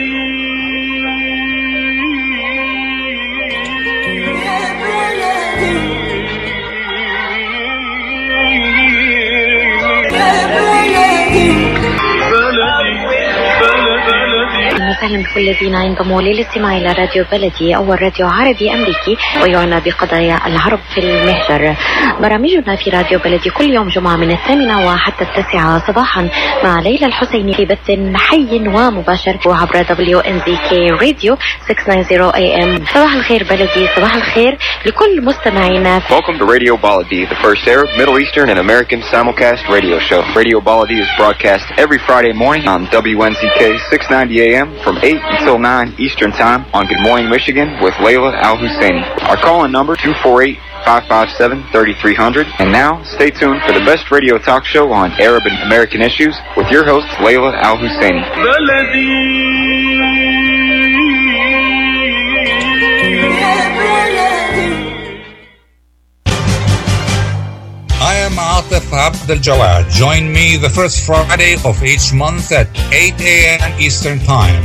أهلا بكل الذين ينضموا للاستماع إلى راديو بلدي أول راديو عربي أمريكي ويعنى بقضايا العرب في المهجر. برامجنا في راديو بلدي كل يوم جمعة من 8 وحتى 9 صباحا مع ليلى الحسيني في بث حي ومباشر وعبر WNZK راديو 690 AM. صباح الخير بلدي، صباح الخير لكل مستمعينا. Welcome to Radio Baladi, the first Arab, Middle Eastern and American simulcast radio show. Radio Baladi is broadcast every Friday morning on WNZK 690 AM. From 8 until 9 Eastern Time on Good Morning Michigan with Layla al Husseini. Our call-in number 248-557-3300. And now, stay tuned for the best radio talk show on Arab and American issues with your host Layla al Husseini. I am Atef Abdel Jawad. Join me the first Friday of each month at 8 a.m. Eastern Time.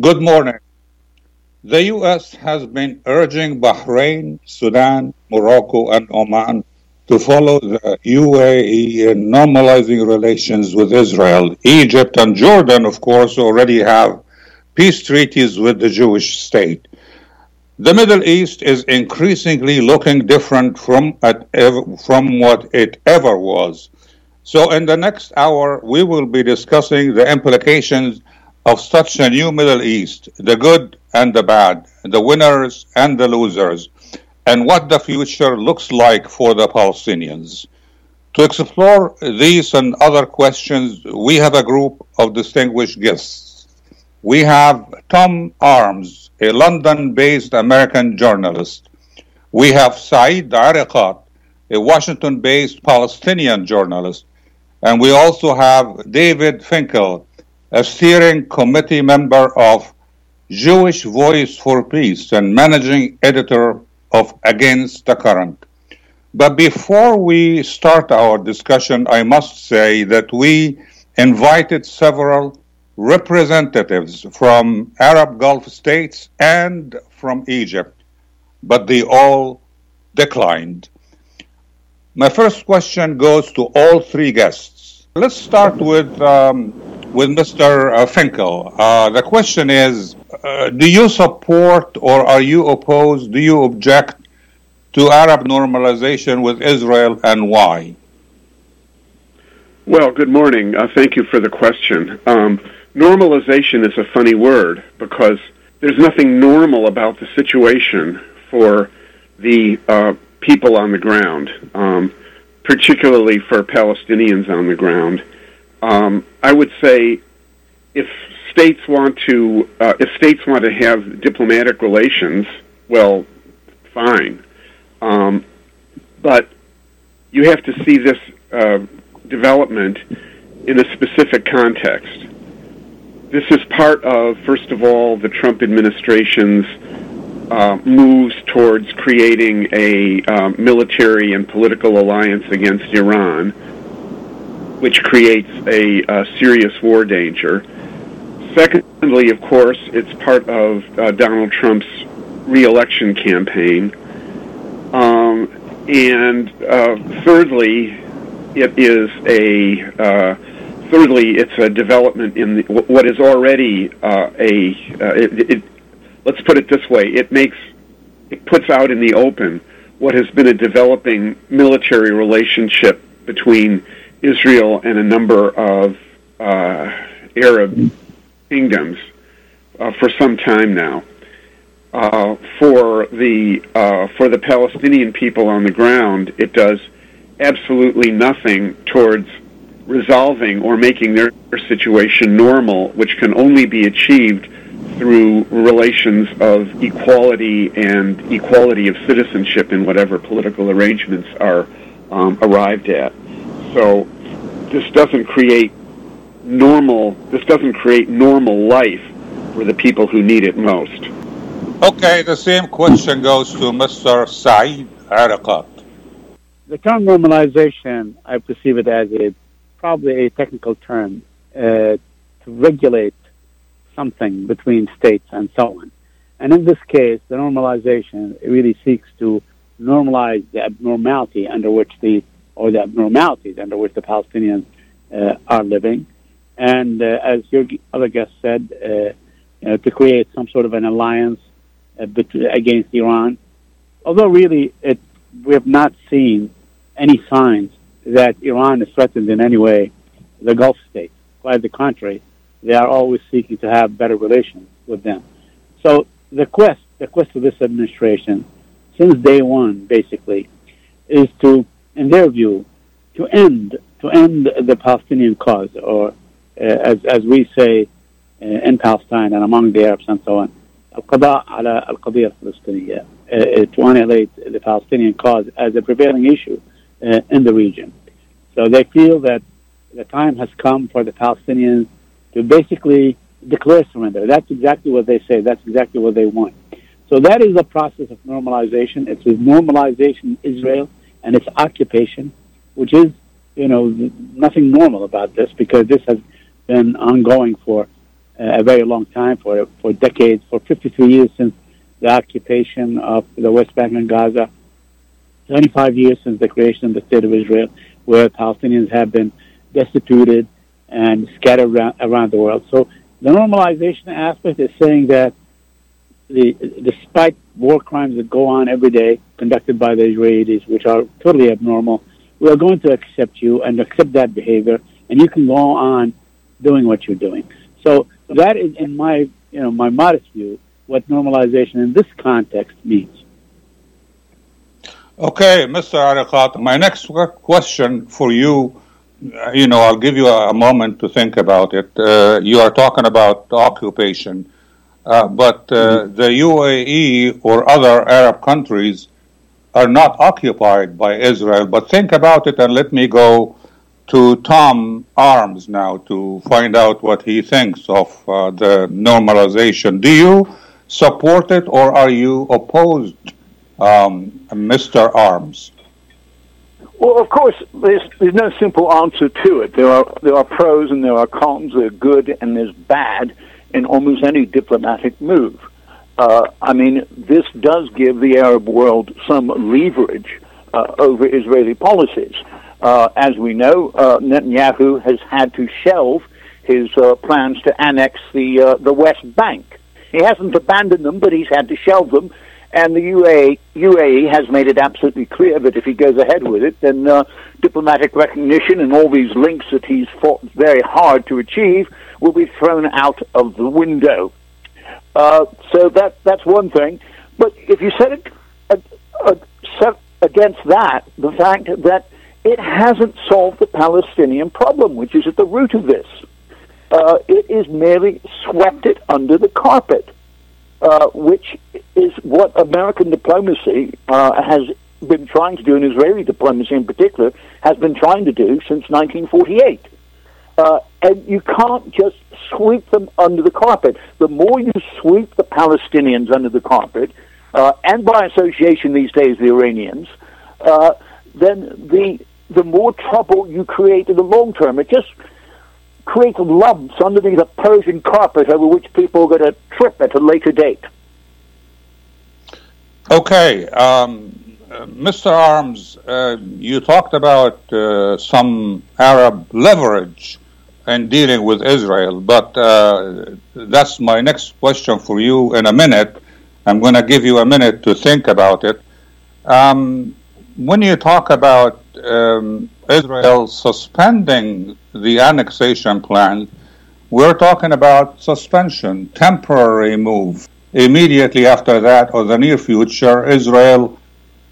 Good morning. The U.S. has been urging Bahrain, Sudan, Morocco, and Oman to follow the UAE in normalizing relations with Israel. Egypt and Jordan, of course, already have peace treaties with the Jewish state. The Middle East is increasingly looking different from what it ever was. So in the next hour, we will be discussing the implications of such a new Middle East, the good and the bad, the winners and the losers, and what the future looks like for the Palestinians. To explore these and other questions, we have a group of distinguished guests. We have Tom Arms, a London-based American journalist. We have Saeb Erekat, a Washington-based Palestinian journalist. And we also have David Finkel, a steering committee member of Jewish Voice for Peace and managing editor of Against the Current. But before we start our discussion, I must say that we invited several representatives from Arab Gulf states and from Egypt, but they all declined. My first question goes to all three guests. Let's start with Mr. Finkel. The question is, do you support or are you opposed, do you object to Arab normalization with Israel and why? Well, good morning. Thank you for the question. Normalization is a funny word because there's nothing normal about the situation for the people on the ground, particularly for Palestinians on the ground. I would say, if states want to have diplomatic relations, well, fine. But you have to see this development in a specific context. This is part of, first of all, the Trump administration's moves towards creating a military and political alliance against Iran, which creates a serious war danger. Secondly, of course, it's part of Donald Trump's re-election campaign. Thirdly, it's a development in what is already let's put it this way: it puts out in the open what has been a developing military relationship between Israel and a number of Arab kingdoms for some time now. For the Palestinian people on the ground, it does absolutely nothing towards resolving or making their situation normal, which can only be achieved through relations of equality and equality of citizenship in whatever political arrangements are arrived at. So this doesn't create normal life for the people who need it most. Okay, the same question goes to Mr. Saeb Erekat. The term normalization, I perceive it as probably a technical term to regulate something between states and so on. And in this case, the normalization really seeks to normalize the abnormality under which the abnormalities under which the Palestinians are living. And as your other guest said, to create some sort of an alliance against Iran. Although really, we have not seen any signs that Iran is threatened in any way the Gulf states. Quite the contrary, they are always seeking to have better relations with them. So the quest of this administration, since day one, basically, is to, in their view, to end the Palestinian cause, or as we say in Palestine and among the Arabs and so on, القضاء على القضية الفلسطينية, to annihilate the Palestinian cause as a prevailing issue in the region. So they feel that the time has come for the Palestinians to basically declare surrender. That's exactly what they say. That's exactly what they want. So that is the process of normalization. It's normalization in Israel and its occupation, which is, nothing normal about this, because this has been ongoing for a very long time, for decades, for 53 years since the occupation of the West Bank and Gaza, 25 years since the creation of the State of Israel, where Palestinians have been destituted and scattered around the world. So the normalization aspect is saying that despite war crimes that go on every day conducted by the Israelis, which are totally abnormal, we are going to accept you and accept that behavior, and you can go on doing what you're doing. So that is, in my my modest view, what normalization in this context means. Okay, Mr. Araqat, my next question for you, I'll give you a moment to think about it. You are talking about occupation, but the UAE or other Arab countries are not occupied by Israel. But think about it, and let me go to Tom Arms now to find out what he thinks of the normalization. Do you support it, or are you opposed, Mr. Arms? Well, of course, there's no simple answer to it. There are pros and there are cons. There's good and there's bad in almost any diplomatic move. This does give the Arab world some leverage over Israeli policies. As we know, Netanyahu has had to shelve his plans to annex the West Bank. He hasn't abandoned them, but he's had to shelve them. And the UAE has made it absolutely clear that if he goes ahead with it, then diplomatic recognition and all these links that he's fought very hard to achieve will be thrown out of the window. So that's one thing. But if you set it against that, the fact that it hasn't solved the Palestinian problem, which is at the root of this. It is merely swept it under the carpet, which is what American diplomacy has been trying to do, and Israeli diplomacy in particular, has been trying to do since 1948. And you can't just sweep them under the carpet. The more you sweep the Palestinians under the carpet, and by association these days the Iranians, then the more trouble you create in the long term. It just creates lumps underneath a Persian carpet over which people are going to trip at a later date. Okay. Mr. Arms, you talked about some Arab leverage in dealing with Israel, but that's my next question for you in a minute. I'm going to give you a minute to think about it. When you talk about Israel suspending the annexation plan, we're talking about suspension, temporary move. Immediately after that, or the near future, Israel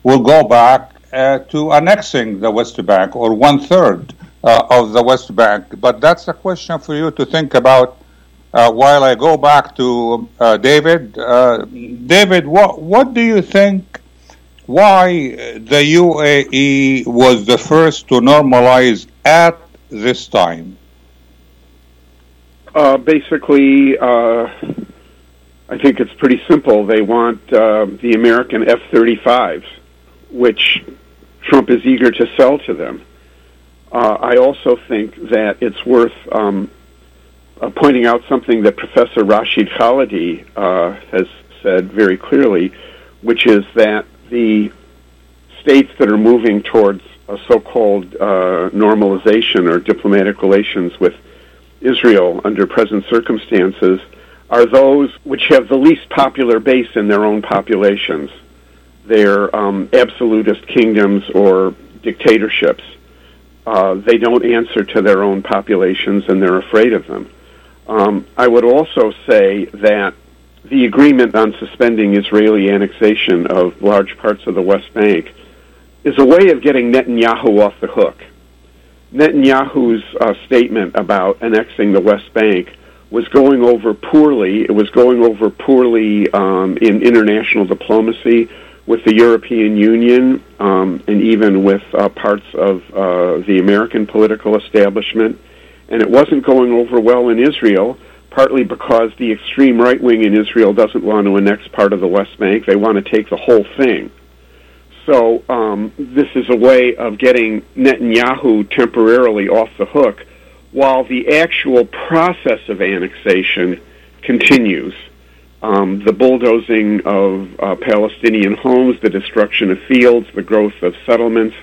will go back to annexing the West Bank, or one-third of the West Bank. But that's a question for you to think about. While I go back to David, what do you think? Why the UAE was the first to normalize at this time? Basically, I think it's pretty simple. They want the American F-35s, which Trump is eager to sell to them. I also think that it's worth pointing out something that Professor Rashid Khalidi has said very clearly, which is that the states that are moving towards a so-called normalization or diplomatic relations with Israel under present circumstances are those which have the least popular base in their own populations. They're absolutist kingdoms or dictatorships. They don't answer to their own populations, and they're afraid of them. I would also say that the agreement on suspending Israeli annexation of large parts of the West Bank is a way of getting Netanyahu off the hook. Netanyahu's statement about annexing the West Bank was going over poorly. It was going over poorly in international diplomacy with the European Union and even with parts of the American political establishment. And it wasn't going over well in Israel, partly because the extreme right wing in Israel doesn't want to annex part of the West Bank. They want to take the whole thing. So this is a way of getting Netanyahu temporarily off the hook while the actual process of annexation continues. The bulldozing of Palestinian homes, the destruction of fields, the growth of settlements.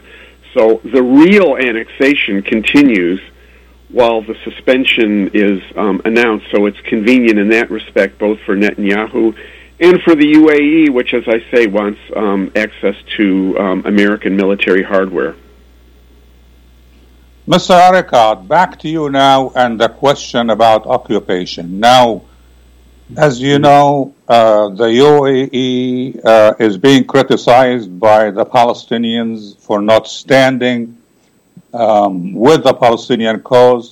So the real annexation continues while the suspension is announced. So it's convenient in that respect, both for Netanyahu and for the UAE, which, as I say, wants access to American military hardware. Mr. Arakat, back to you now and the question about occupation. Now, as you know, the UAE is being criticized by the Palestinians for not standing with the Palestinian cause.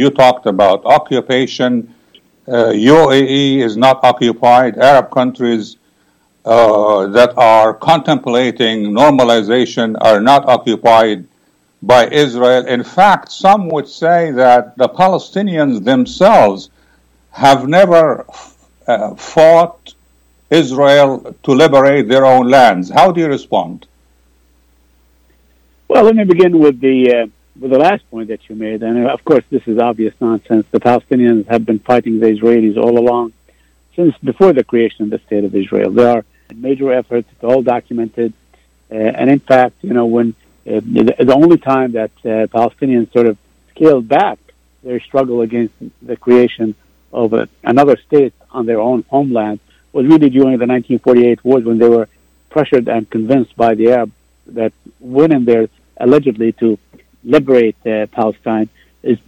You talked about occupation. UAE is not occupied. Arab countries that are contemplating normalization are not occupied by Israel. In fact, some would say that the Palestinians themselves have never fought Israel to liberate their own lands. How do you respond? Well, let me begin with the last point that you made. And, of course, this is obvious nonsense. The Palestinians have been fighting the Israelis all along, since before the creation of the State of Israel. There are major efforts. It's all documented. And, in fact, you know, when the only time that Palestinians sort of scaled back their struggle against the creation of another state on their own homeland was really during the 1948 wars, when they were pressured and convinced by the Arabs that winning there allegedly to liberate Palestine.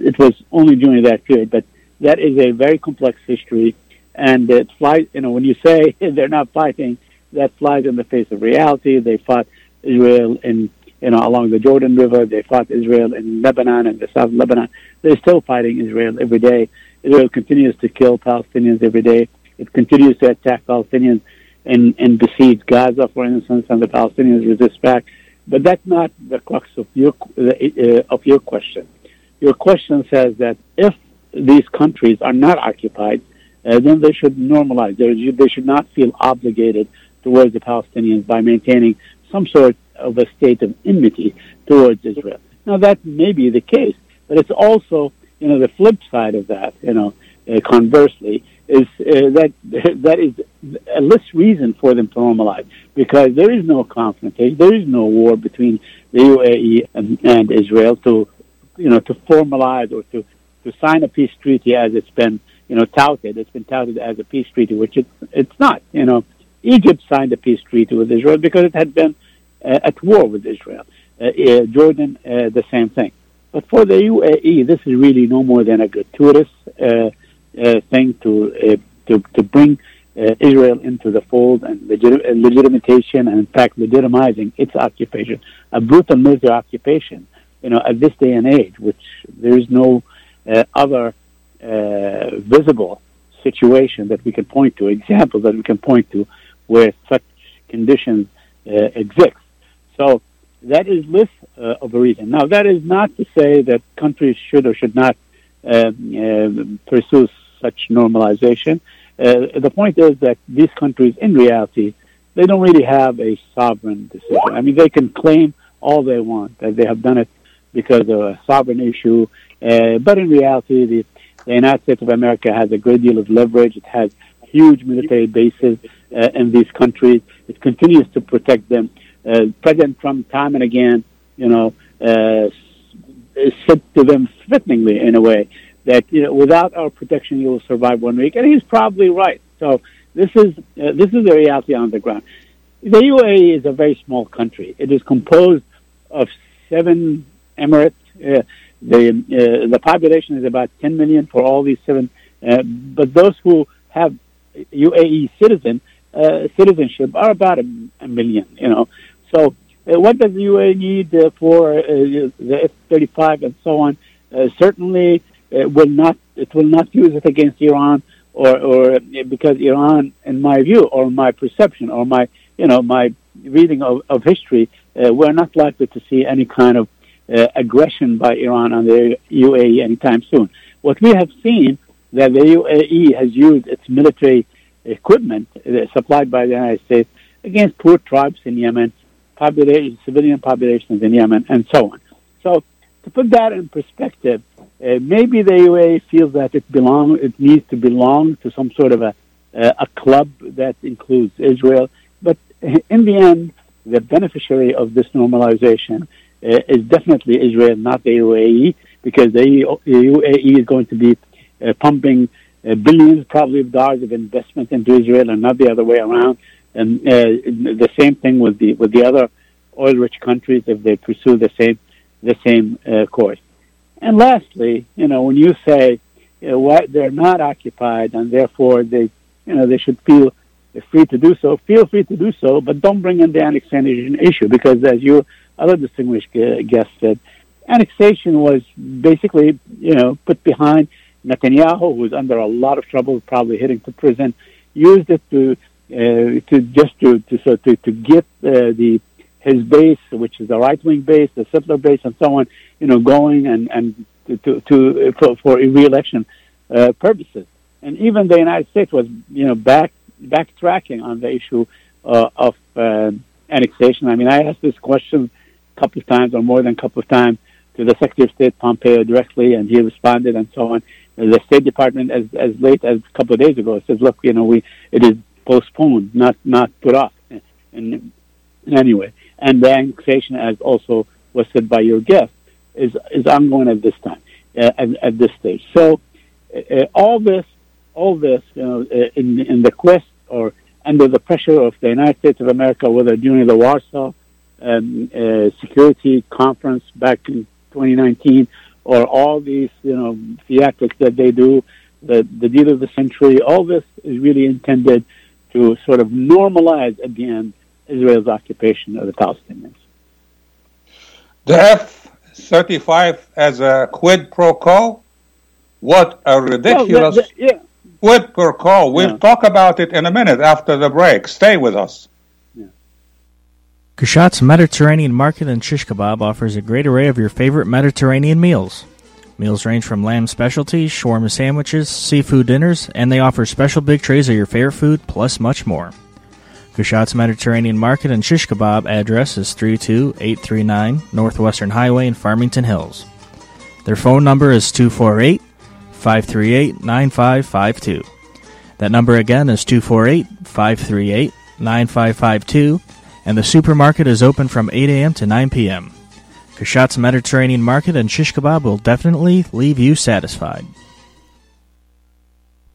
It was only during that period, but that is a very complex history, and it flies. You know, when you say they're not fighting, that flies in the face of reality. They fought Israel in, you know, along the Jordan River. They fought Israel in Lebanon and the South of Lebanon. They're still fighting Israel every day. Israel continues to kill Palestinians every day. It continues to attack Palestinians and besiege Gaza, for instance, and the Palestinians resist back. But that's not the crux of your question. Your question says that if these countries are not occupied, then they should normalize. They should not feel obligated towards the Palestinians by maintaining some sort of a state of enmity towards Israel. Now, that may be the case, but it's also, you know, the flip side of that, you know, conversely, is that is a less reason for them to normalize, because there is no confrontation, there is no war between the UAE and Israel to, you know, to formalize or to sign a peace treaty as it's been, you know, touted. It's been touted as a peace treaty, which it's not. You know, Egypt signed a peace treaty with Israel because it had been at war with Israel. Jordan, the same thing. But for the UAE, this is really no more than a gratuitous thing to bring Israel into the fold and legitimation, and in fact legitimizing its occupation, a brutal military occupation you know, at this day and age, which there is no other visible situation that we can point to, example that we can point to where such conditions exist. So that is list of a reason. Now, that is not to say that countries should or should not pursue such normalization. The point is that these countries, in reality, they don't really have a sovereign decision. I mean, they can claim all they want, that they have done it because of a sovereign issue. But in reality, the United States of America has a great deal of leverage. It has huge military bases in these countries. It continues to protect them. President Trump, time and again, you know, said to them threateningly, in a way, that, you know, without our protection, you will survive 1 week. And he's probably right. So this is the reality on the ground. The UAE is a very small country. It is composed of 7 emirates. The population is about 10 million for all these 7. But those who have UAE citizenship are about a million, you know. So what does the UAE need for the F-35 and so on? Certainly it will not use it against Iran or because Iran, in my view or my perception or my, you know, my reading of history, we're not likely to see any kind of aggression by Iran on the UAE anytime soon. What we have seen that the UAE has used its military equipment supplied by the United States against poor tribes in Yemen, civilian populations in Yemen, and so on. So to put that in perspective, maybe the UAE feels that it needs to belong to some sort of a club that includes Israel. But in the end, the beneficiary of this normalization is definitely Israel, not the UAE, because the UAE is going to be pumping billions, probably, of dollars of investment into Israel, and not the other way around. And the same thing with the other oil-rich countries if they pursue the same course. And lastly, you know, when you say why they're not occupied and therefore they should feel free to do so, but don't bring in the annexation issue, because as your other distinguished guest said, annexation was basically, you know, put behind Netanyahu, who's under a lot of trouble, probably heading to prison, used it to get his base, which is the right-wing base, the settler base, and so on, you know, going and for re-election purposes. And even the United States was, you know, backtracking on the issue of annexation. I mean, I asked this question a couple of times, or more than a couple of times, to the Secretary of State Pompeo directly, and he responded, and so on. The State Department, as late as a couple of days ago, says, "Look, you know, it is postponed, not put off." And anyway, and the annexation, as also was said by your guest, is ongoing at this time, at this stage. So all this, you know, in the quest or under the pressure of the United States of America, whether during the Warsaw Security Conference back in 2019, or all these, you know, theatrics that they do, the deal of the century, all this is really intended to sort of normalize, at the end, Israel's occupation of the Palestinians. The F-35 as a quid pro quo? What a ridiculous quid pro quo. We'll talk about it in a minute after the break. Stay with us. Kishat's Mediterranean Market and Shish Kebab offers a great array of your favorite Mediterranean meals. Meals range from lamb specialties, shawarma sandwiches, seafood dinners, and they offer special big trays of your favorite food, plus much more. Kishat's Mediterranean Market and Shish Kebab address is 32839 Northwestern Highway in Farmington Hills. Their phone number is 248-538-9552. That number again is 248-538-9552. And the supermarket is open from 8 a.m. to 9 p.m. Kishat's Mediterranean Market and Shish Kebab will definitely leave you satisfied.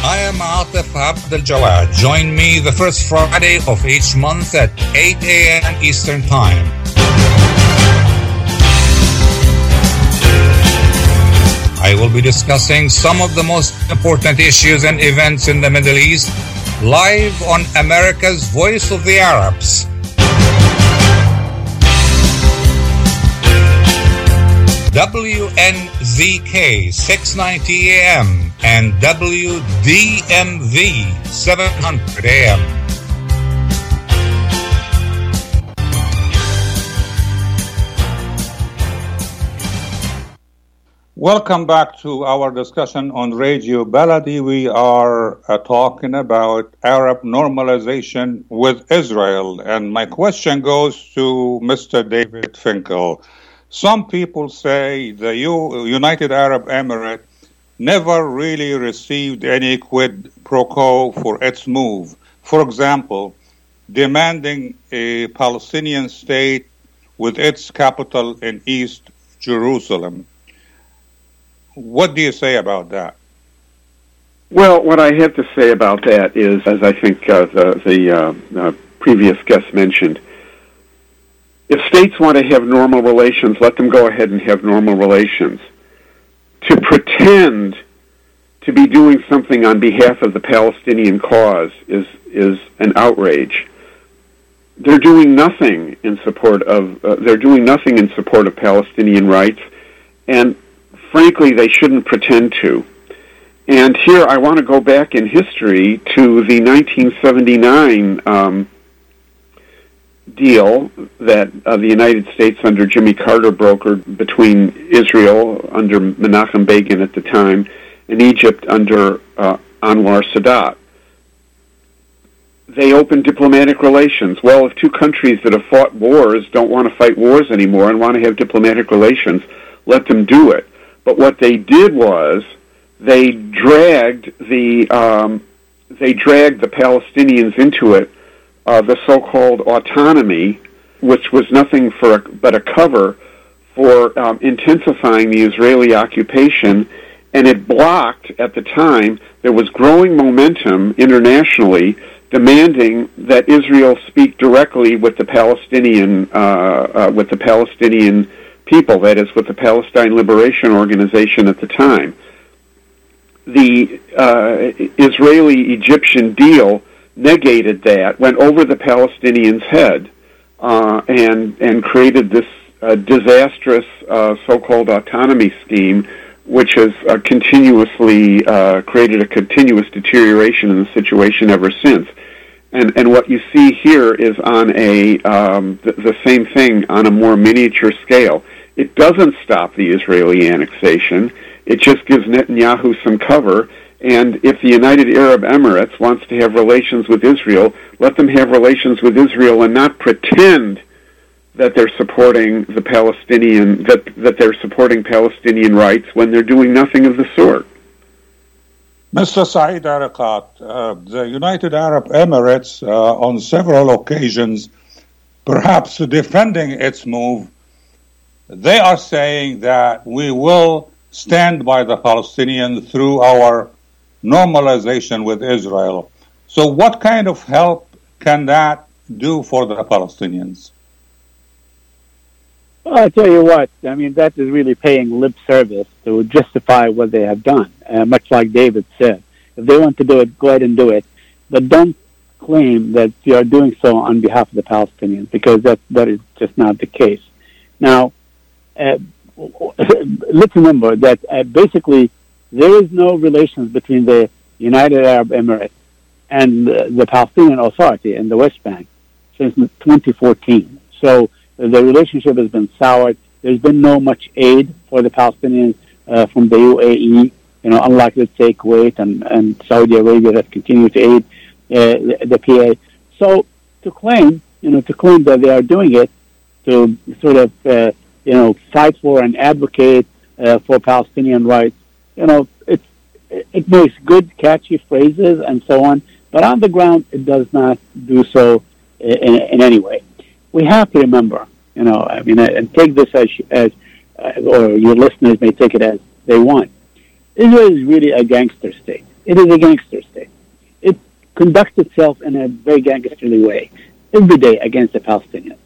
I am Atef Abdel Jawad. Join me the first Friday of each month at 8 a.m. Eastern Time. I will be discussing some of the most important issues and events in the Middle East live on America's Voice of the Arabs. WNZK 690 AM and WDMV 700 AM. Welcome back to our discussion on Radio Baladi. We are talking about Arab normalization with Israel. And my question goes to Mr. David Finkel. Some people say the United Arab Emirates never really received any quid pro quo for its move. For example, demanding a Palestinian state with its capital in East Jerusalem. What do you say about that? Well, what I have to say about that is, as I think the previous guest mentioned, if states want to have normal relations, let them go ahead and have normal relations. To pretend to be doing something on behalf of the Palestinian cause is an outrage. They're doing nothing in support of Palestinian rights, and frankly, they shouldn't pretend to. And here I want to go back in history to the 1979 deal that the United States under Jimmy Carter brokered between Israel under Menachem Begin at the time and Egypt under Anwar Sadat. They opened diplomatic relations. Well, if two countries that have fought wars don't want to fight wars anymore and want to have diplomatic relations, let them do it. But what they did was they dragged the Palestinians into it, the so-called autonomy, which was nothing but a cover for intensifying the Israeli occupation, and it blocked at the time. There was growing momentum internationally demanding that Israel speak directly with the Palestinian people, that is, with the Palestine Liberation Organization at the time. The Israeli-Egyptian deal negated that, went over the Palestinians' head, and created this disastrous so-called autonomy scheme, which has continuously created a continuous deterioration in the situation ever since. And what you see here is on a the same thing on a more miniature scale. It doesn't stop the Israeli annexation. It just gives Netanyahu some cover. And if the United Arab Emirates wants to have relations with Israel, let them have relations with Israel and not pretend that they're supporting the Palestinian, that they're supporting Palestinian rights when they're doing nothing of the sort. Mr. Saeb Erekat, the United Arab Emirates, on several occasions, perhaps defending its move, they are saying that we will stand by the Palestinians through our normalization with Israel. So what kind of help can that do for the Palestinians? I tell you what, I mean, that is really paying lip service to justify what they have done, much like David said. If they want to do it, go ahead and do it. But don't claim that you are doing so on behalf of the Palestinians, because that is just not the case. Now, let's remember that basically there is no relations between the United Arab Emirates and the Palestinian Authority and the West Bank since 2014. So the relationship has been soured. There's been no much aid for the Palestinians from the UAE, you know, unlike, let's say, Kuwait and Saudi Arabia that continue to aid the PA. So to claim that they are doing it to sort of, fight for and advocate for Palestinian rights, it makes good, catchy phrases and so on, but on the ground, it does not do so in any way. We have to remember, and take this as or your listeners may take it as they want. Israel is really a gangster state. It is a gangster state. It conducts itself in a very gangsterly way every day against the Palestinians.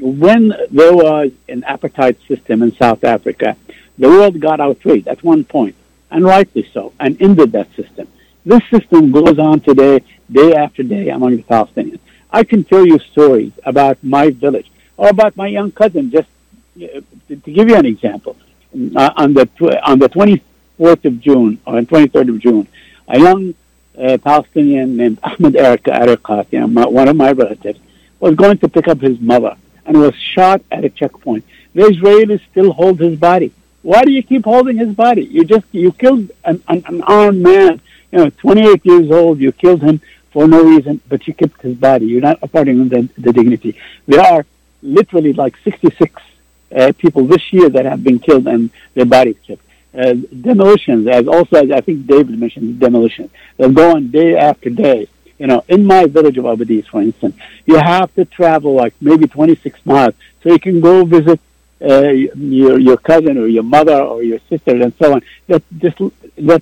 When there was an apartheid system in South Africa, the world got outraged at one point, and rightly so, and ended that system. This system goes on today, day after day, among the Palestinians. I can tell you stories about my village or about my young cousin, just to give you an example. On the 24th of June or 23rd of June, a young Palestinian named Ahmed Araqat, one of my relatives, was going to pick up his mother and was shot at a checkpoint. The Israelis still hold his body. Why do you keep holding his body? You killed an armed man, 28 years old. You killed him for no reason, but you kept his body. You're not affording him the dignity. There are literally like 66 people this year that have been killed and their bodies kept. Demolitions, as I think David mentioned, demolitions. They'll go on day after day. In my village of Abadiz, for instance, you have to travel like maybe 26 miles so you can go visit your cousin or your mother or your sister and so on that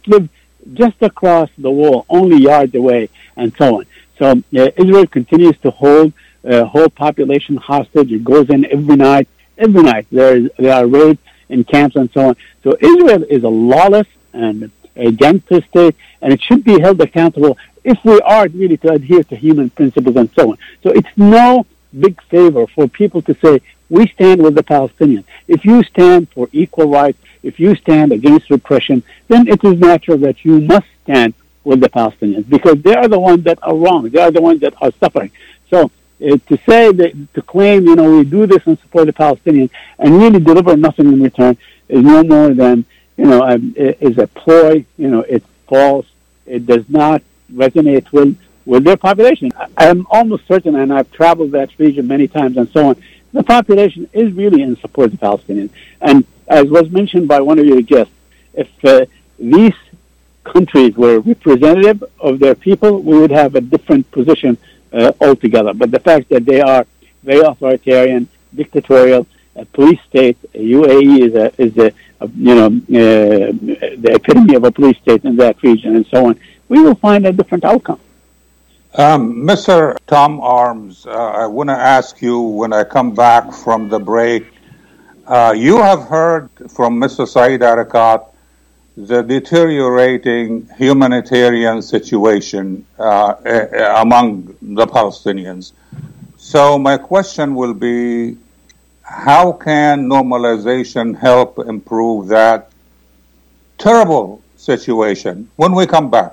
live just across the wall, only yards away, and so on. So Israel continues to hold whole population hostage. It goes in every night. Every night there are raids in camps and so on. So Israel is a lawless and a gangster state, and it should be held accountable if we are really to adhere to human principles and so on. So it's no big favor for people to say, we stand with the Palestinians. If you stand for equal rights, if you stand against repression, then it is natural that you must stand with the Palestinians because they are the ones that are wrong. They are the ones that are suffering. So to claim, we do this and support the Palestinians and really deliver nothing in return is no more than, is a ploy. It's false. It does not resonate with their population. I'm almost certain, and I've traveled that region many times and so on, the population is really in support of the Palestinians. And as was mentioned by one of your guests, if these countries were representative of their people, we would have a different position altogether. But the fact that they are very authoritarian, dictatorial, a police state, UAE is the epitome of a police state in that region and so on, we will find a different outcome. Mr. Tom Arms, I want to ask you when I come back from the break, you have heard from Mr. Saeb Erekat the deteriorating humanitarian situation among the Palestinians. So my question will be, how can normalization help improve that terrible situation when we come back?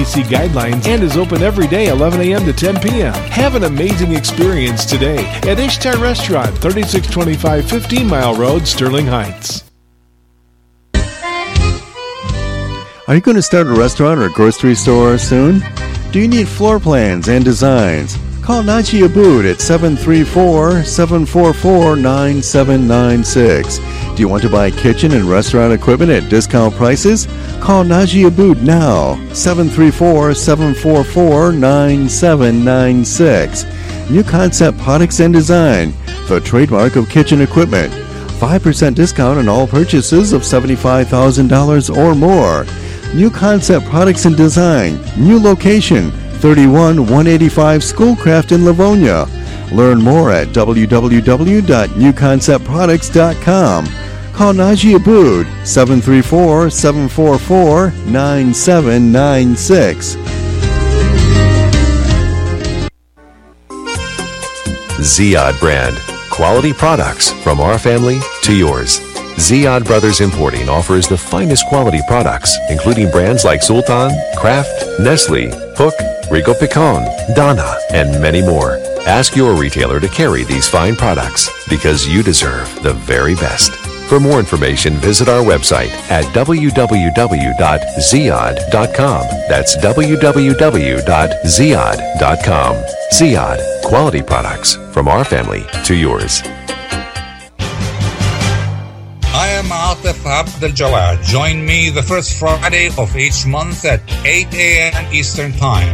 guidelines and is open every day 11 a.m. to 10 p.m. Have an amazing experience today at Ishtar Restaurant, 3625 15 Mile Road, Sterling Heights. Are you going to start a restaurant or grocery store soon? Do you need floor plans and designs? Call Naji Aboot at 734-744-9796. Do you want to buy kitchen and restaurant equipment at discount prices? Call Naji Aboot now, 734-744-9796. New Concept Products and Design, the trademark of kitchen equipment. 5% discount on all purchases of $75,000 or more. New Concept Products and Design, new location, 31185 Schoolcraft in Livonia. Learn more at www.newconceptproducts.com. Call Naji Aboot, 734-744-9796. Ziad brand. Quality products from our family to yours. Ziad Brothers Importing offers the finest quality products, including brands like Sultan, Kraft, Nestle, Hook, Rico Picon, Donna, and many more. Ask your retailer to carry these fine products because you deserve the very best. For more information, visit our website at www.ziad.com. That's www.ziad.com. Ziad, quality products from our family to yours. I am Atef Abdel Jawad. Join me the first Friday of each month at 8 a.m. Eastern Time.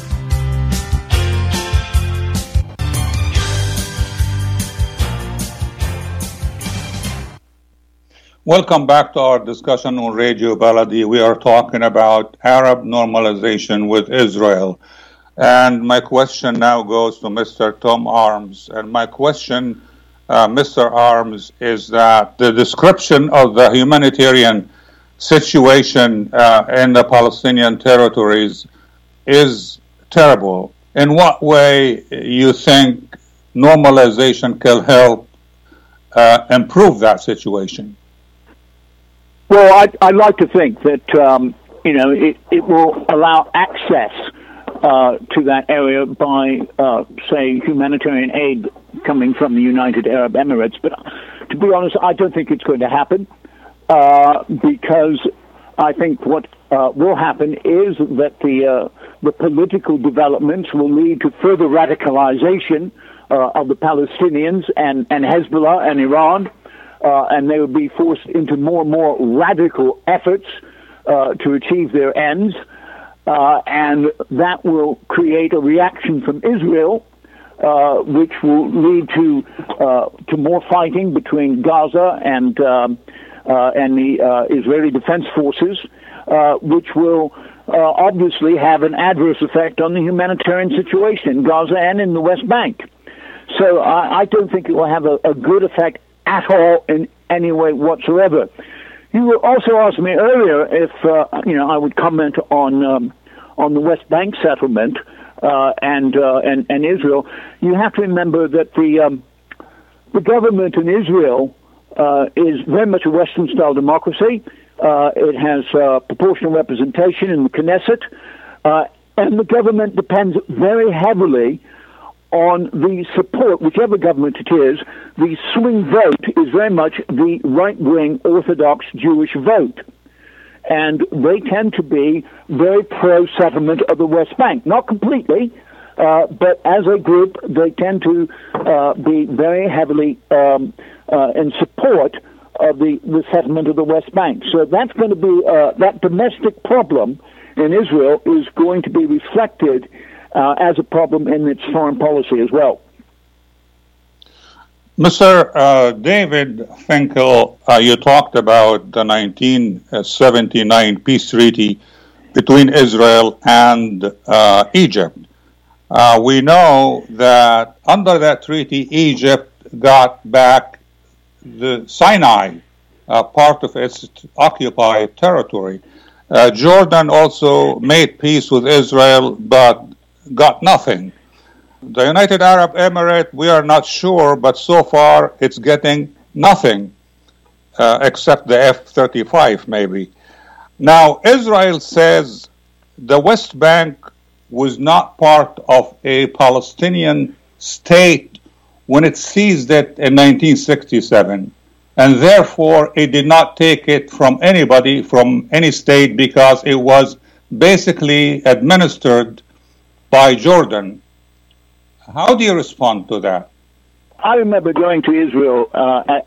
Welcome back to our discussion on Radio Baladi. We are talking about Arab normalization with Israel. And my question now goes to Mr. Tom Arms. And my question, Mr. Arms, is that the description of the humanitarian situation in the Palestinian territories is terrible. In what way you think normalization can help improve that situation? Well, I'd like to think that it will allow access to that area by, say, humanitarian aid coming from the United Arab Emirates. But to be honest, I don't think it's going to happen. Because I think what will happen is that the political developments will lead to further radicalization of the Palestinians and Hezbollah and Iran, and they will be forced into more and more radical efforts to achieve their ends, and that will create a reaction from Israel, which will lead to more fighting between Gaza and the Israeli Defense Forces, which will obviously have an adverse effect on the humanitarian situation in Gaza and in the West Bank. So I don't think it will have a good effect at all in any way whatsoever. You were also asking me earlier if I would comment on the West Bank settlement and Israel. You have to remember that the government in Israel is very much a Western-style democracy. It has proportional representation in the Knesset, and the government depends very heavily on the support, whichever government it is. The swing vote is very much the right-wing Orthodox Jewish vote, and they tend to be very pro-settlement of the West Bank. Not completely, but as a group, they tend to be very heavily in support of the settlement of the West Bank. So that's going to be, that domestic problem in Israel is going to be reflected as a problem in its foreign policy as well. Mr. David Finkel, you talked about the 1979 peace treaty between Israel and Egypt. We know that under that treaty, Egypt got back the Sinai, part of its occupied territory. Jordan also made peace with Israel, but got nothing. The United Arab Emirates, we are not sure, but so far it's getting nothing except the F-35 maybe. Now, Israel says the West Bank was not part of a Palestinian state when it seized it in 1967, and therefore it did not take it from anybody, from any state, because it was basically administered by Jordan. How do you respond to that? I remember going to Israel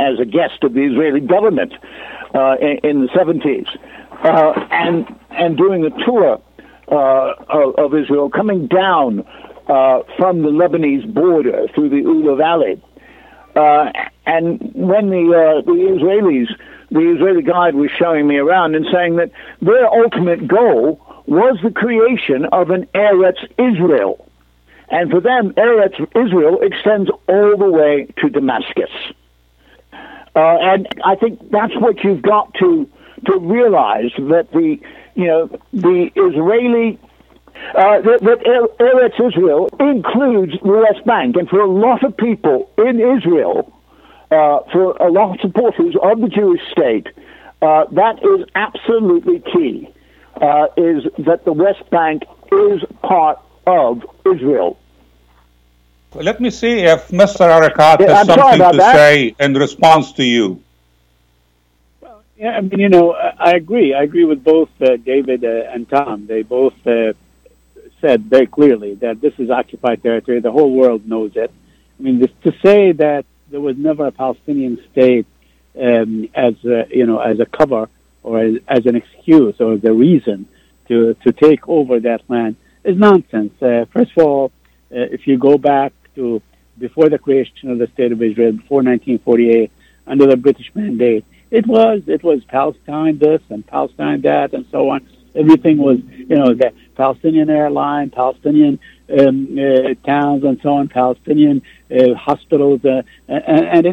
as a guest of the Israeli government in the 70s and doing a tour of Israel, coming down from the Lebanese border through the Ula Valley. And when the Israeli guide was showing me around and saying that their ultimate goal was the creation of an Eretz Israel. And for them, Eretz Israel extends all the way to Damascus. And I think that's what you've got to realize, that the Israeli, that Eretz Israel includes the West Bank. And for a lot of people in Israel, for a lot of supporters of the Jewish state, that is absolutely key, is that the West Bank is part of Israel. Let me see if Mr. Arakat has something to say in response to you. Well, yeah, I mean, I agree. I agree with both David and Tom. They both said very clearly that this is occupied territory. The whole world knows it. I mean, to say that there was never a Palestinian state as a cover or as an excuse or the reason to take over that land is nonsense. First of all, if you go back to before the creation of the State of Israel, before 1948, under the British mandate, it was Palestine this and Palestine that and so on. Everything was, the Palestinian airline, Palestinian towns and so on, Palestinian hospitals and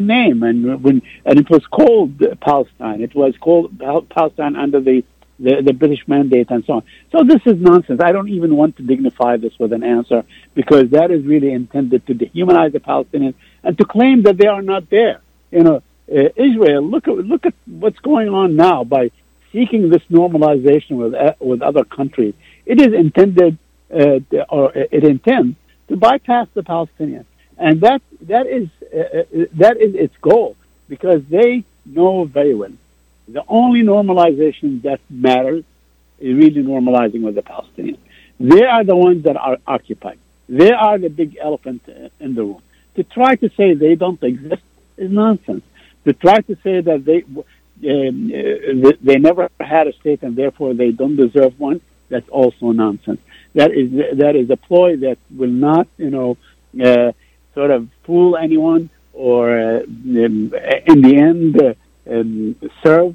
a name. And it was called Palestine. It was called Palestine under the British mandate and so on. So this is nonsense. I don't even want to dignify this with an answer, because that is really intended to dehumanize the Palestinians and to claim that they are not there. Israel, look at what's going on now by seeking this normalization with other countries. It is intended, or it intends to bypass the Palestinians, and that is its goal, because they know very well. The only normalization that matters is really normalizing with the Palestinians. They are the ones that are occupied. They are the big elephant in the room. To try to say they don't exist is nonsense. To try to say that they never had a state and therefore they don't deserve one, that's also nonsense. That is a ploy that will not, sort of fool anyone or, in the end, serve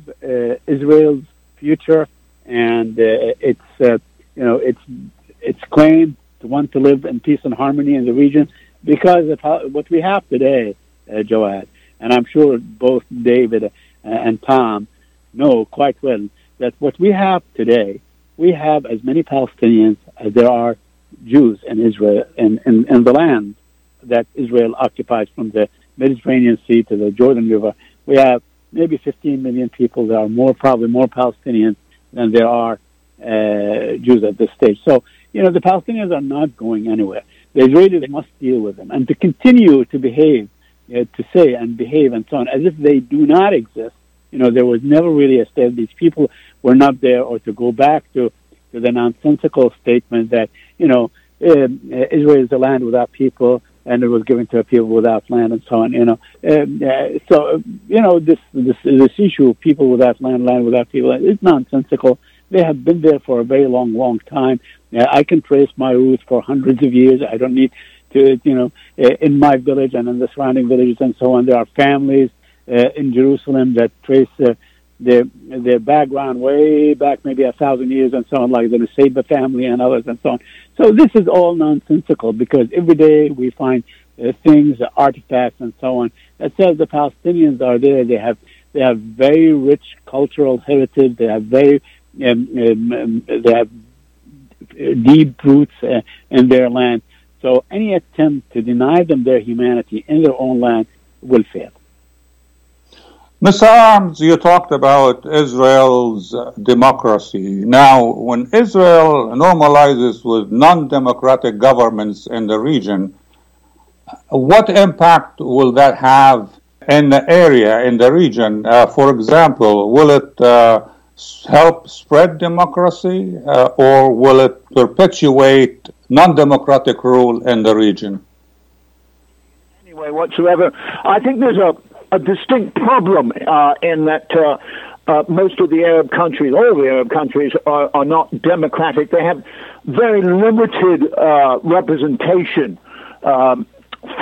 Israel's future and its claim to want to live in peace and harmony in the region, because of what we have today, Jawad. And I'm sure both David and Tom know quite well that what we have today, we have as many Palestinians as there are Jews in Israel in the land that Israel occupies from the Mediterranean Sea to the Jordan River. We have maybe 15 million people. There are probably more Palestinians than there are Jews at this stage. So, the Palestinians are not going anywhere. The Israelis must deal with them. And to continue to behave, to say and behave and so on, as if they do not exist, there was never really a state. These people were not there, or to go back to the nonsensical statement that, Israel is a land without people, and it was given to a people without land and so on, this issue of people without land, land without people, it's nonsensical. They have been there for a very long, long time. I can trace my roots for hundreds of years. I don't need to, in my village and in the surrounding villages and so on, there are families in Jerusalem that trace their background way back maybe 1,000 years and so on, like the Saeb family and others and so on. So this is all nonsensical, because every day we find things, artifacts and so on, that says the Palestinians are there. They have very rich cultural heritage. They have very they have deep roots in their land. So any attempt to deny them their humanity in their own land will fail. Ms. Arms, you talked about Israel's democracy. Now, when Israel normalizes with non-democratic governments in the region, what impact will that have in the area, in the region? For example, will it help spread democracy or will it perpetuate non-democratic rule in the region? Anyway, whatsoever. I think there's a distinct problem in that most of the Arab countries, all the Arab countries, are not democratic. They have very limited representation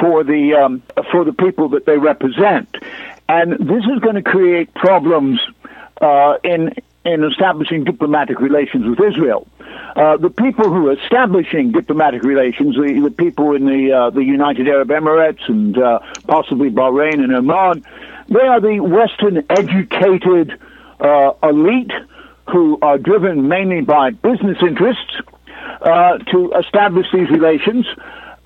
for the people that they represent, and this is going to create problems in establishing diplomatic relations with Israel. The people who are establishing diplomatic relations, the people in the United Arab Emirates and possibly Bahrain and Oman, they are the Western-educated elite who are driven mainly by business interests to establish these relations.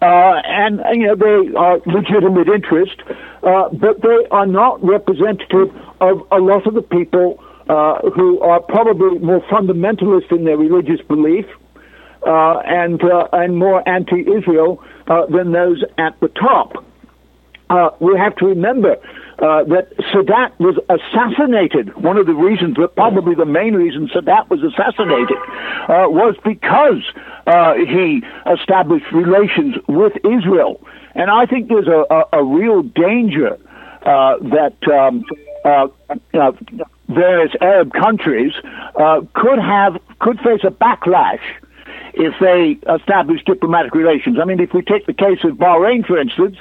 And, you know, they are legitimate interest, but they are not representative of a lot of the people who are probably more fundamentalist in their religious belief and more anti-Israel than those at the top. We have to remember that Sadat was assassinated. One of the reasons, but probably the main reason Sadat was assassinated was because he established relations with Israel. And I think there's a real danger that various Arab countries could face a backlash if they establish diplomatic relations. I mean, if we take the case of Bahrain, for instance,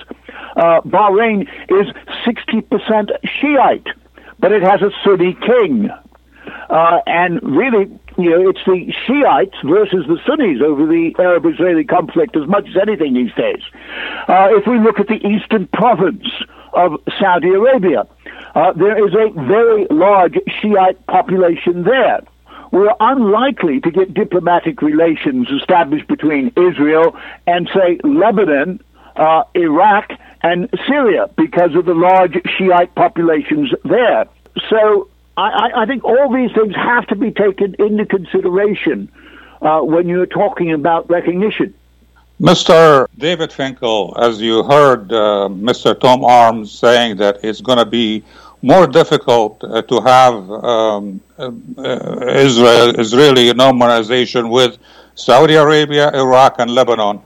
Bahrain is 60% Shiite, but it has a Sunni king. And really, you know, it's the Shiites versus the Sunnis over the Arab-Israeli conflict as much as anything these days. If we look at the eastern province of Saudi Arabia, there is a very large Shiite population there. We're unlikely to get diplomatic relations established between Israel and, say, Lebanon, Iraq, and Syria because of the large Shiite populations there. So I think all these things have to be taken into consideration when you're talking about recognition. Mr. David Finkel, as you heard Mr. Tom Arms saying that it's going to be more difficult to have Israeli normalization with Saudi Arabia, Iraq, and Lebanon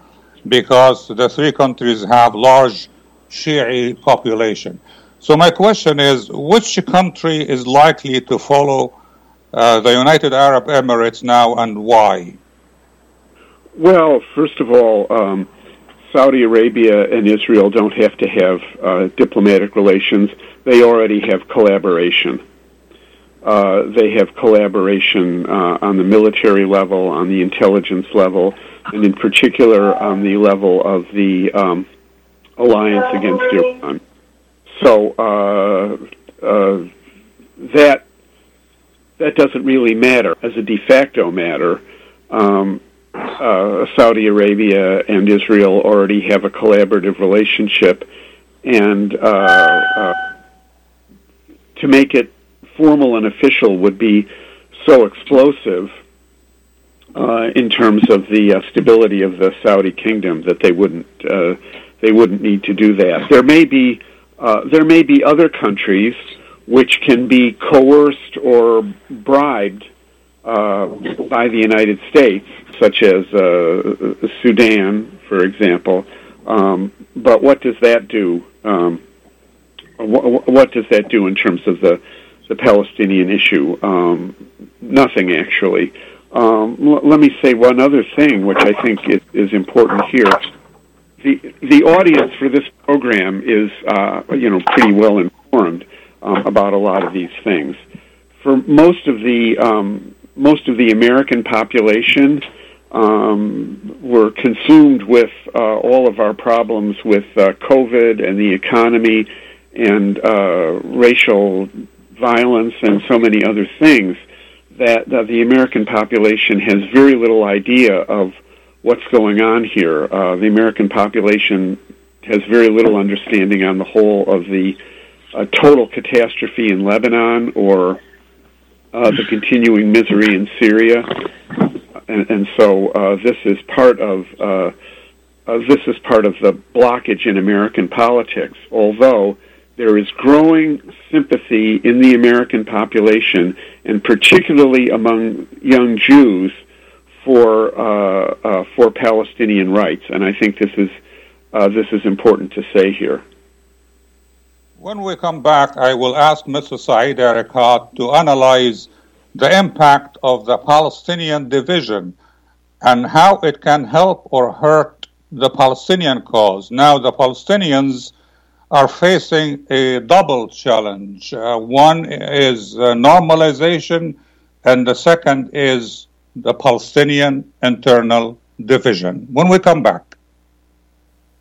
because the three countries have large Shi'i population. So my question is, which country is likely to follow the United Arab Emirates now and why? Well, first of all, Saudi Arabia and Israel don't have to have diplomatic relations. They already have collaboration. They have collaboration on the military level, on the intelligence level, and in particular on the level of the alliance against Iran. So that doesn't really matter as a de facto matter. Saudi Arabia and Israel already have a collaborative relationship, and to make it formal and official would be so explosive in terms of the stability of the Saudi kingdom that they wouldn't need to do that. There may be other countries which can be coerced or bribed by the United States, such as Sudan, for example. But what does that do? What does that do in terms of the Palestinian issue? Nothing, actually. Let me say one other thing, which I think is important here. The audience for this program is, pretty well informed about a lot of these things. For most of the American population, we're consumed with all of our problems with COVID and the economy and racial violence and so many other things that the American population has very little idea of what's going on here. The American population has very little understanding on the whole of the a total catastrophe in Lebanon or the continuing misery in Syria. And so this is part of the blockage in American politics, although there is growing sympathy in the American population, and particularly among young Jews, for Palestinian rights. And I think this is important to say here. When we come back, I will ask Mr. Saeb Erekat to analyze the impact of the Palestinian division and how it can help or hurt the Palestinian cause. Now, the Palestinians are facing a double challenge. One is normalization, and the second is the Palestinian internal division. When we come back.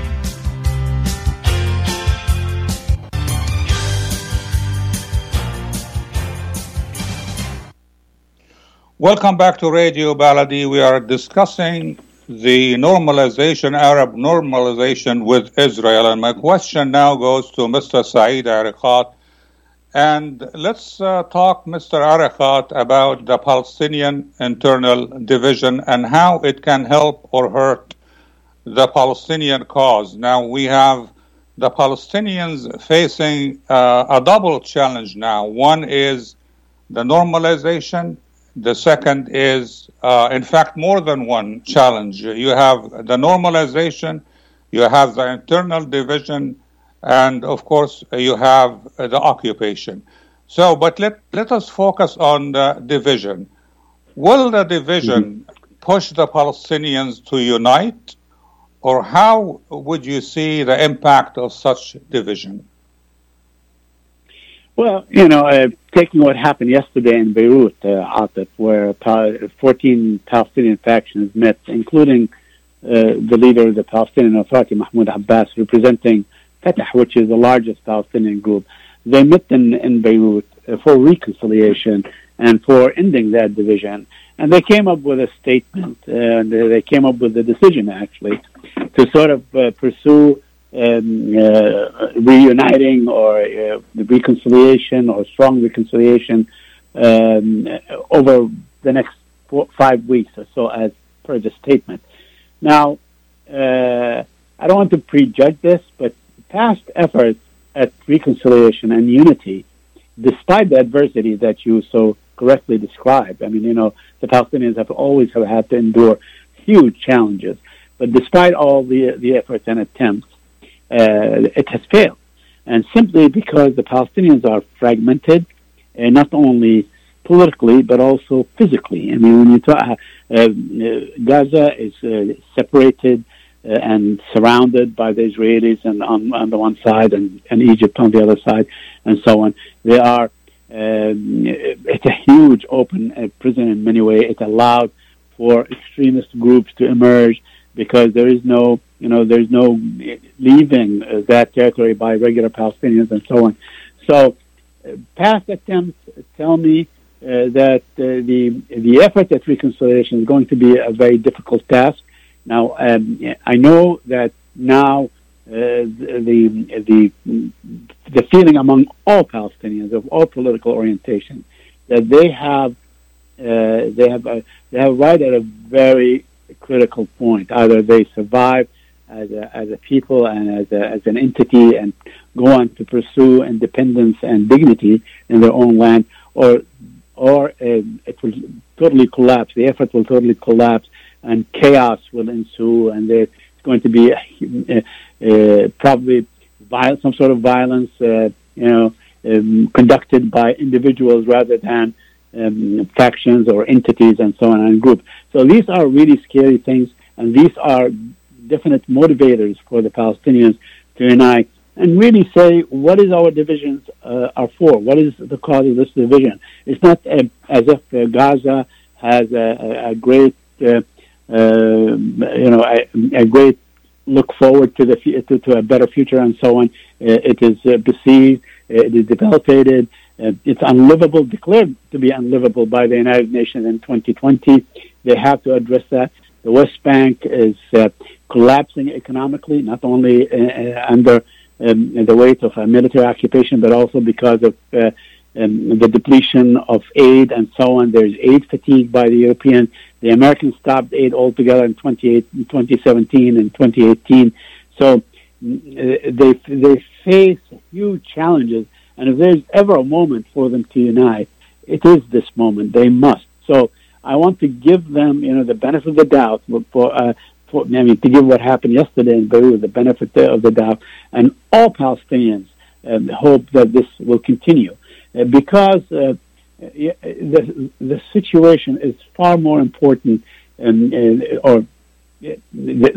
Welcome back to Radio Baladi. We are discussing the Arab normalization with Israel. And my question now goes to Mr. Saeb Erekat. And let's talk, Mr. Araqat, about the Palestinian internal division and how it can help or hurt the Palestinian cause. Now, we have the Palestinians facing a double challenge now. One is the normalization. The second is, in fact, more than one challenge. You have the normalization. You have the internal division. And, of course, you have the occupation. So, but let us focus on the division. Will the division push the Palestinians to unite, or how would you see the impact of such division? Well, you know, taking what happened yesterday in Beirut, Atif, where 14 Palestinian factions met, including the leader of the Palestinian Authority, Mahmoud Abbas, representing Fatah, which is the largest Palestinian group. They met in Beirut for reconciliation and for ending that division. And they came up with a statement, and they came up with a decision, actually, to sort of pursue reuniting or the reconciliation or strong reconciliation over the next 5 weeks or so, as per the statement. Now, I don't want to prejudge this, but past efforts at reconciliation and unity, despite the adversity that you so correctly described, I mean, you know, the Palestinians have always had to endure huge challenges. But despite all the efforts and attempts, it has failed. And simply because the Palestinians are fragmented, not only politically, but also physically. I mean, when you talk, Gaza is separated and surrounded by the Israelis and on the one side and Egypt on the other side and so on. They are, it's a huge open prison in many ways. It allowed for extremist groups to emerge, because there is no, there's no leaving that territory by regular Palestinians and so on. So past attempts tell me that the effort at reconciliation is going to be a very difficult task. Now, I know that now the feeling among all Palestinians of all political orientation that they have arrived at a very critical point. Either they survive as a people and as an entity and go on to pursue independence and dignity in their own land, or it will totally collapse. The effort will totally collapse, and chaos will ensue, and there's going to be probably some sort of violence, conducted by individuals rather than factions or entities and so on and group. So these are really scary things, and these are definite motivators for the Palestinians to unite and really say, what is our divisions are for? What is the cause of this division? It's not as if Gaza has a great a great look forward to to a better future and so on. It is besieged, it is debilitated, it's unlivable, declared to be unlivable by the United Nations in 2020. They have to address that. The West Bank is collapsing economically, not only under the weight of a military occupation, but also because of the depletion of aid and so on. There's aid fatigue by the Europeans. The Americans stopped aid altogether in 2017 and 2018. So they face huge challenges. And if there's ever a moment for them to unite, it is this moment. They must. So I want to give them, the benefit of the doubt to give what happened yesterday in Beirut the benefit of the doubt. And all Palestinians hope that this will continue. Because the situation is far more important,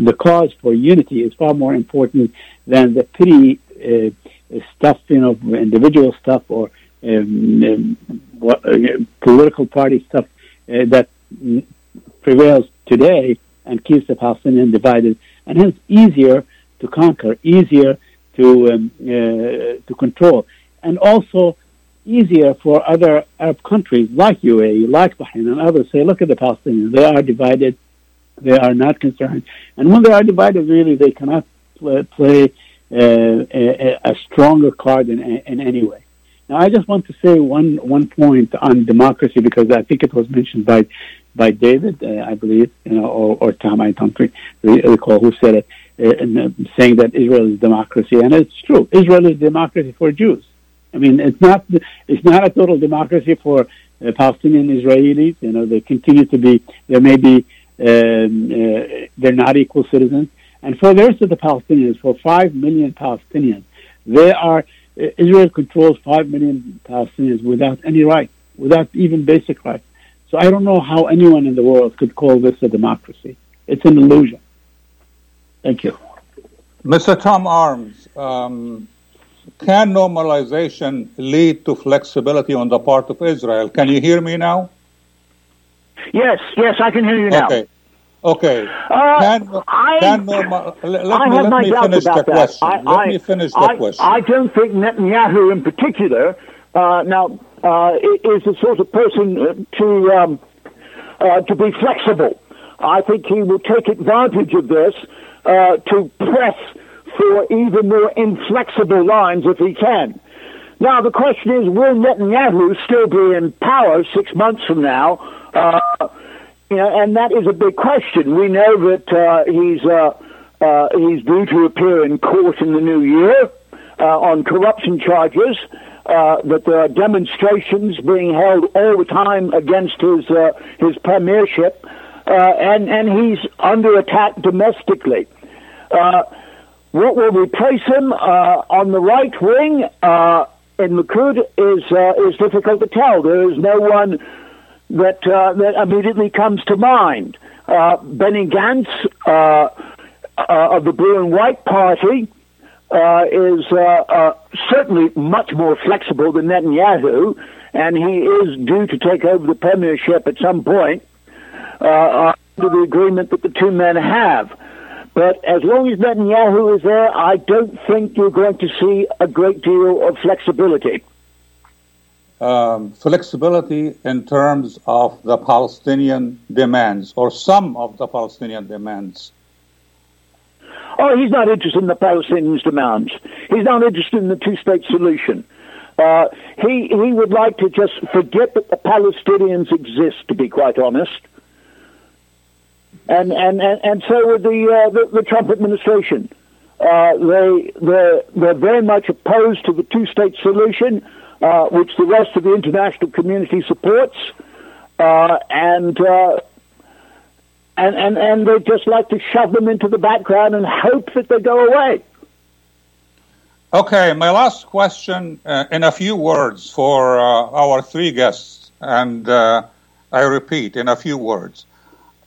the cause for unity is far more important than the petty stuff, individual stuff or political party stuff that prevails today and keeps the Palestinians divided. And it's easier to conquer, easier to control, and also easier for other Arab countries like UAE, like Bahrain and others say, look at the Palestinians, they are divided, they are not concerned. And when they are divided, really, they cannot play a stronger card in any way. Now, I just want to say one point on democracy, because I think it was mentioned by David, I believe, or Tom, I don't recall who said it, saying that Israel is democracy. And it's true. Israel is democracy for Jews. I mean, it's not a total democracy for Palestinian Israelis. They continue to be, there may be, they're not equal citizens. And for the rest of the Palestinians, for 5 million Palestinians, Israel controls 5 million Palestinians without any right, without even basic rights. So I don't know how anyone in the world could call this a democracy. It's an illusion. Thank you. Mr. Tom Arms, can normalization lead to flexibility on the part of Israel? Can you hear me now? Yes, I can hear you now. Okay. Let me finish the question. I don't think Netanyahu in particular is the sort of person to be flexible. I think he will take advantage of this to press for even more inflexible lines if he can. Now, the question is, will Netanyahu still be in power 6 months from now? And that is a big question. We know that he's due to appear in court in the new year on corruption charges, that there are demonstrations being held all the time against his premiership, and he's under attack domestically. What will replace him on the right wing in Likud is difficult to tell. There is no one that immediately comes to mind. Benny Gantz of the Blue and White Party is certainly much more flexible than Netanyahu, and he is due to take over the premiership at some point. under the agreement that the two men have. But as long as Netanyahu is there, I don't think you're going to see a great deal of flexibility. Flexibility in terms of the Palestinian demands, or some of the Palestinian demands. Oh, he's not interested in the Palestinians' demands. He's not interested in the two-state solution. He would like to just forget that the Palestinians exist, to be quite honest. And so with the Trump administration, they're very much opposed to the two-state solution, which the rest of the international community supports, and they just like to shove them into the background and hope that they go away. Okay, my last question in a few words for our three guests, and I repeat, in a few words.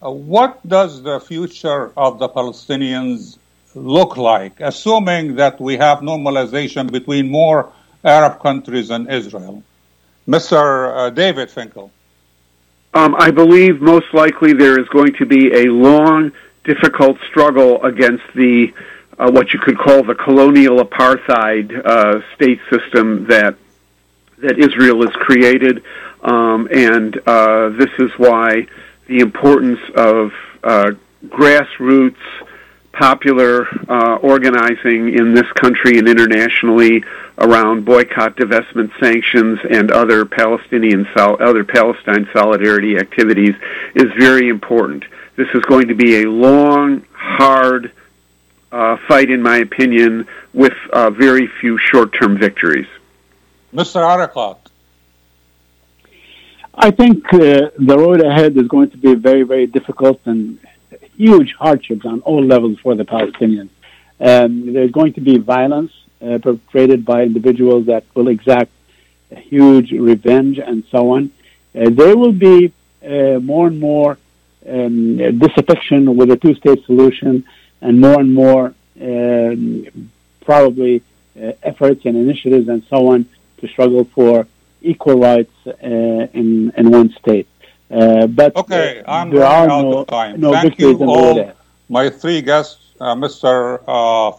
What does the future of the Palestinians look like, assuming that we have normalization between more Arab countries and Israel? Mr. David Finkel. I believe most likely there is going to be a long, difficult struggle against the what you could call the colonial apartheid state system that Israel has created, and this is why the importance of grassroots, popular organizing in this country and internationally around boycott, divestment, sanctions, and other Palestine solidarity activities is very important. This is going to be a long, hard fight, in my opinion, with very few short-term victories. Mr. Araqat. I think the road ahead is going to be very, very difficult and huge hardships on all levels for the Palestinians. There's going to be violence perpetrated by individuals that will exact huge revenge and so on. There will be more and more disaffection with a two-state solution and more probably efforts and initiatives and so on to struggle for equal rights in one state. I'm running out of time. Thank you all, my three guests, Mr.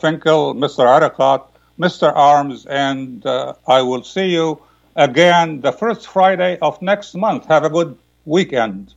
Finkel, Mr. Araqat, Mr. Arms, and I will see you again the first Friday of next month. Have a good weekend.